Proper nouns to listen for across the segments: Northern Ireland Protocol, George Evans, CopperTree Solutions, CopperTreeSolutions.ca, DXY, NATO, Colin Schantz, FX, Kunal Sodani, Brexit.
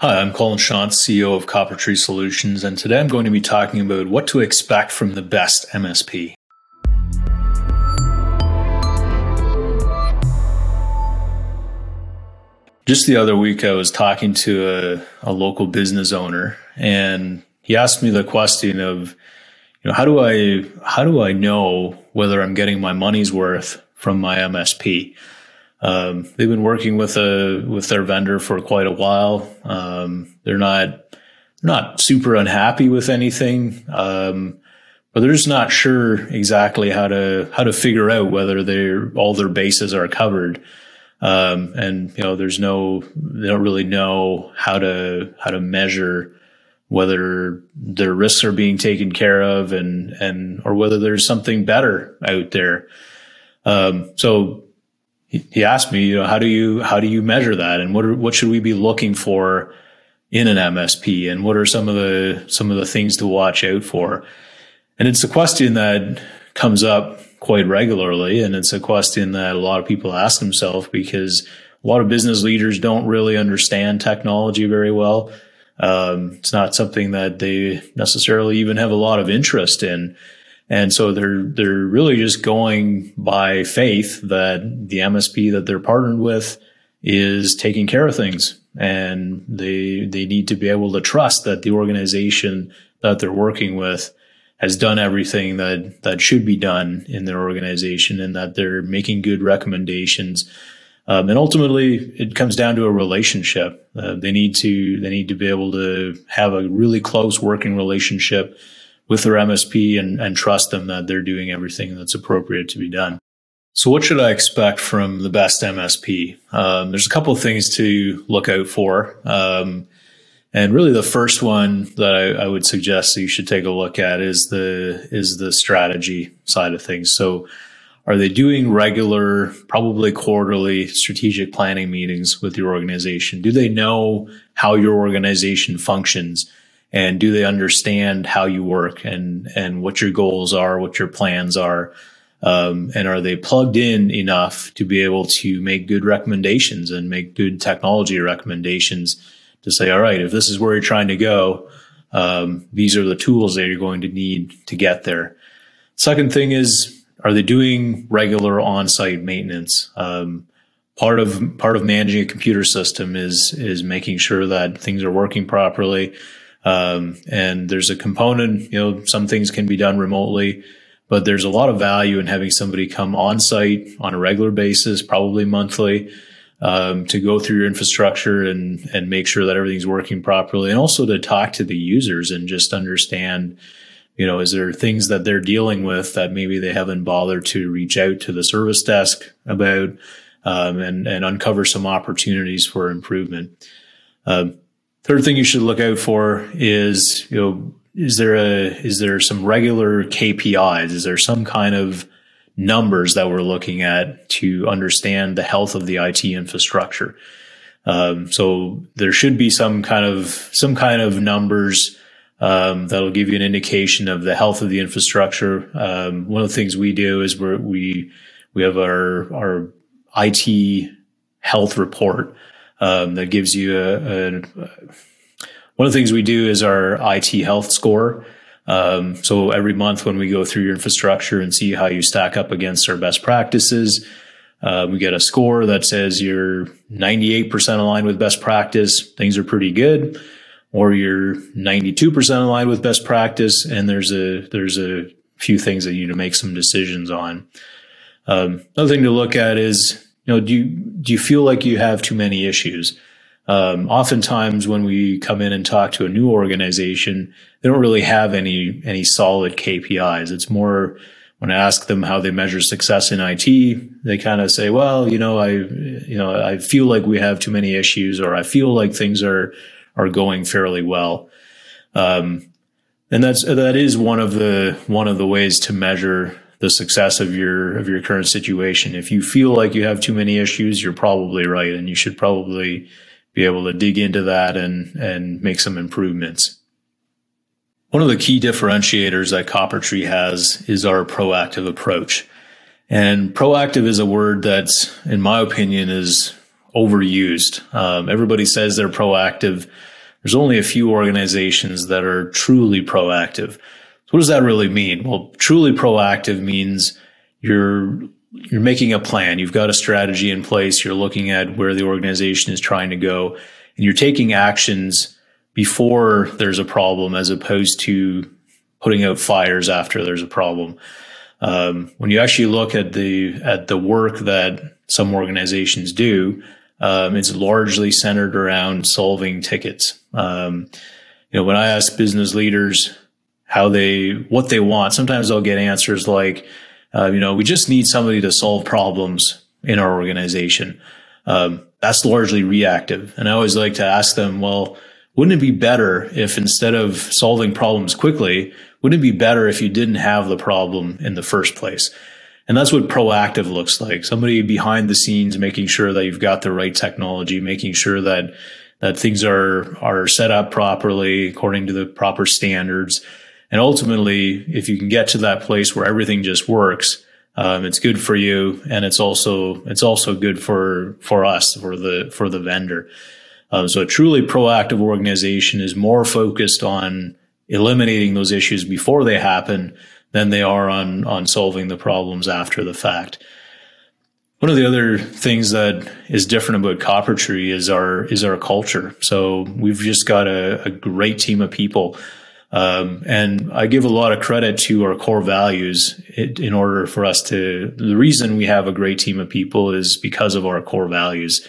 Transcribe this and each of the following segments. Hi, I'm Colin Schantz, CEO of CopperTree Solutions, and today I'm going to be talking about what to expect from the best MSP. Just the other week, I was talking to a local business owner, and he asked me the question of, how do I know whether I'm getting my money's worth from my MSP? They've been working with their vendor for quite a while. They're not super unhappy with anything, but they're just not sure exactly how to figure out whether all their bases are covered. They don't really know how to measure whether their risks are being taken care of or whether there's something better out there. He asked me, how do you measure that, and what should we be looking for in an MSP, and what are some of the things to watch out for? And it's a question that comes up quite regularly, and it's a question that a lot of people ask themselves because a lot of business leaders don't really understand technology very well. It's not something that they necessarily even have a lot of interest in. And so they're really just going by faith that the MSP that they're partnered with is taking care of things. And they need to be able to trust that the organization that they're working with has done everything that should be done in their organization and that they're making good recommendations. And ultimately it comes down to a relationship. They need to be able to have a really close working relationship with their MSP and trust them that they're doing everything that's appropriate to be done. So what should I expect from the best MSP? There's a couple of things to look out for. And really the first one that I would suggest that you should take a look at is the strategy side of things. So are they doing regular, probably quarterly strategic planning meetings with your organization? Do they know how your organization functions? And do they understand how you work and what your goals are, what your plans are? And are they plugged in enough to be able to make good recommendations and make good technology recommendations to say, all right, if this is where you're trying to go, these are the tools that you're going to need to get there. Second thing is, are they doing regular on-site maintenance? Part of managing a computer system is making sure that things are working properly. And there's a component, some things can be done remotely, but there's a lot of value in having somebody come on site on a regular basis, probably monthly, to go through your infrastructure and make sure that everything's working properly. And also to talk to the users and just understand, is there things that they're dealing with that maybe they haven't bothered to reach out to the service desk about, and uncover some opportunities for improvement. Third thing you should look out for is, is there some regular KPIs? Is there some kind of numbers that we're looking at to understand the health of the IT infrastructure? So there should be some kind of numbers, that'll give you an indication of the health of the infrastructure. One of the things we do is we have our IT health report. That gives you one of the things we do is our IT health score. So every month when we go through your infrastructure and see how you stack up against our best practices, we get a score that says you're 98% aligned with best practice. Things are pretty good, or you're 92% aligned with best practice. And there's a few things that you need to make some decisions on. Another thing to look at is, do you feel like you have too many issues? Oftentimes when we come in and talk to a new organization, they don't really have any solid KPIs. It's more when I ask them how they measure success in IT, they kind of say, well, I feel like we have too many issues, or I feel like things are going fairly well. And that is one of the ways to measure the success of your current situation. If you feel like you have too many issues, you're probably right, and you should probably be able to dig into that and make some improvements. One of the key differentiators that CopperTree has is our proactive approach. And proactive is a word that, in my opinion, is overused. Everybody says they're proactive. There's only a few organizations that are truly proactive. So what does that really mean? Well, truly proactive means you're making a plan. You've got a strategy in place. You're looking at where the organization is trying to go, and you're taking actions before there's a problem, as opposed to putting out fires after there's a problem. When you actually look at the work that some organizations do, it's largely centered around solving tickets. When I ask business leaders what they want, sometimes I'll get answers like, we just need somebody to solve problems in our organization. That's largely reactive. And I always like to ask them, well, wouldn't it be better if instead of solving problems quickly, wouldn't it be better if you didn't have the problem in the first place? And that's what proactive looks like. Somebody behind the scenes making sure that you've got the right technology, making sure that things are set up properly according to the proper standards. And ultimately, if you can get to that place where everything just works, it's good for you, and it's also good for us, for the vendor. So a truly proactive organization is more focused on eliminating those issues before they happen than they are on solving the problems after the fact. One of the other things that is different about CopperTree is our culture. So we've just got a great team of people. And I give a lot of credit to our core values the reason we have a great team of people is because of our core values.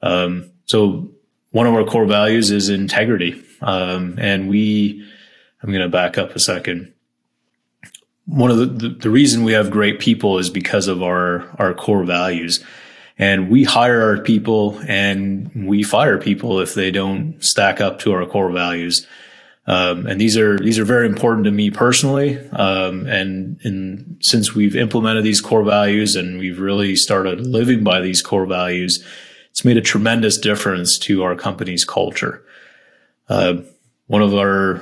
So one of our core values is integrity. I'm going to back up a second. One of the reason we have great people is because of our core values, and we hire our people and we fire people if they don't stack up to our core values. And these are very important to me personally. And since we've implemented these core values and we've really started living by these core values, it's made a tremendous difference to our company's culture. One of our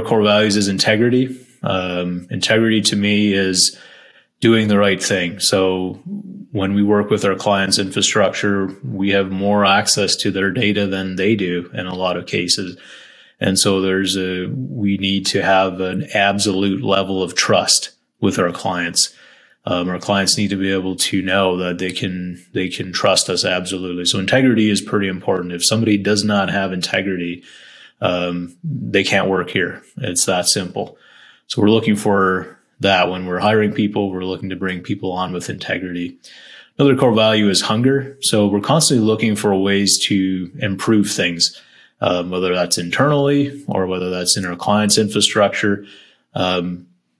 core values is integrity. Integrity to me is doing the right thing. So when we work with our clients' infrastructure, we have more access to their data than they do in a lot of cases. And so we need to have an absolute level of trust with our clients. Our clients need to be able to know that they can trust us absolutely. So integrity is pretty important. If somebody does not have integrity, they can't work here. It's that simple. So we're looking for that when we're hiring people. We're looking to bring people on with integrity. Another core value is hunger. So we're constantly looking for ways to improve things, whether that's internally or whether that's in our clients' infrastructure.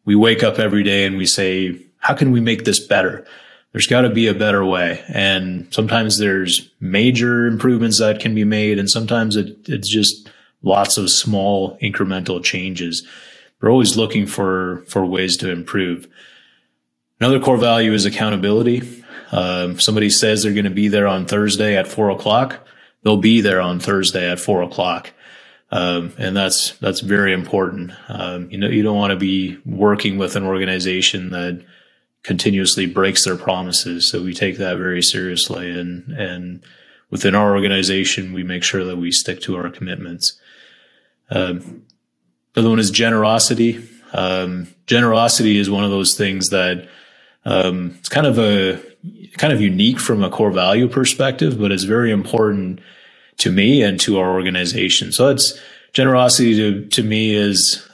We wake up every day and we say, how can we make this better? There's got to be a better way. And sometimes there's major improvements that can be made, and sometimes it's just lots of small incremental changes. We're always looking for ways to improve. Another core value is accountability. Somebody says they're going to be there on Thursday at 4:00. They'll be there on Thursday at 4:00. And that's very important. You don't want to be working with an organization that continuously breaks their promises. So we take that very seriously, and within our organization, we make sure that we stick to our commitments. The other one is generosity. Generosity is one of those things that it's kind of unique from a core value perspective, but it's very important to me and to our organization. So that's generosity to me is,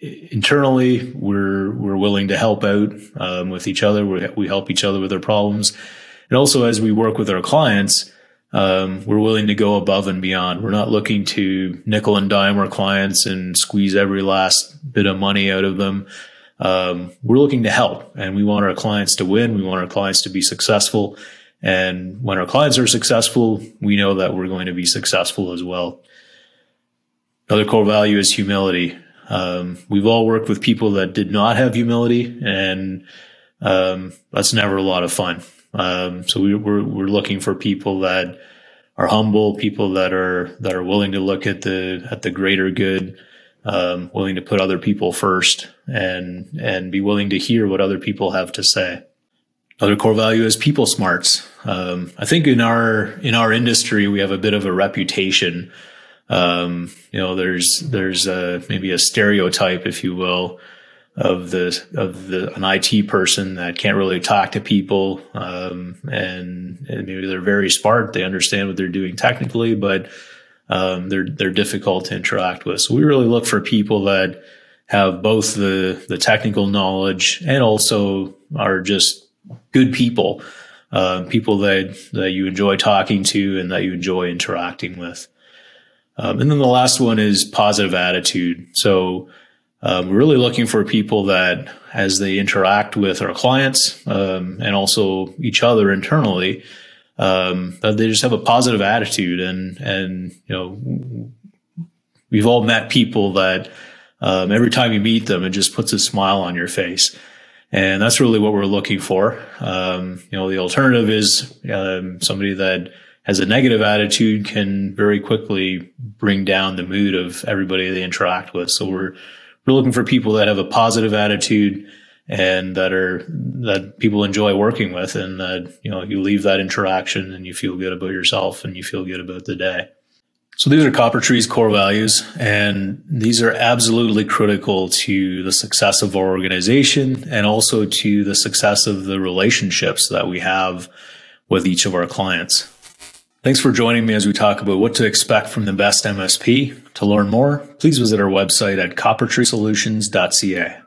internally, we're willing to help out with each other. We help each other with our problems. And also, as we work with our clients, we're willing to go above and beyond. We're not looking to nickel and dime our clients and squeeze every last bit of money out of them. We're looking to help, and we want our clients to win. We want our clients to be successful. And when our clients are successful, we know that we're going to be successful as well. Another core value is humility. We've all worked with people that did not have humility, and that's never a lot of fun. So we're looking for people that are humble, people that are willing to look at the greater good, willing to put other people first, and be willing to hear what other people have to say. Another core value is people smarts. I think in our industry, we have a bit of a reputation. There's maybe a stereotype, if you will, of an IT person that can't really talk to people. And maybe they're very smart. They understand what they're doing technically, but, they're difficult to interact with. So we really look for people that have both the technical knowledge and also are just good people, people that you enjoy talking to and that you enjoy interacting with. And then the last one is positive attitude. So, we're really looking for people that, as they interact with our clients, and also each other internally, that they just have a positive attitude. And we've all met people that, every time you meet them, it just puts a smile on your face. And that's really what we're looking for. The alternative is, somebody that has a negative attitude can very quickly bring down the mood of everybody they interact with. So we're looking for people that have a positive attitude and that people enjoy working with, and that, you leave that interaction and you feel good about yourself and you feel good about the day. So these are CopperTree's core values, and these are absolutely critical to the success of our organization and also to the success of the relationships that we have with each of our clients. Thanks for joining me as we talk about what to expect from the best MSP. To learn more, please visit our website at CopperTreeSolutions.ca.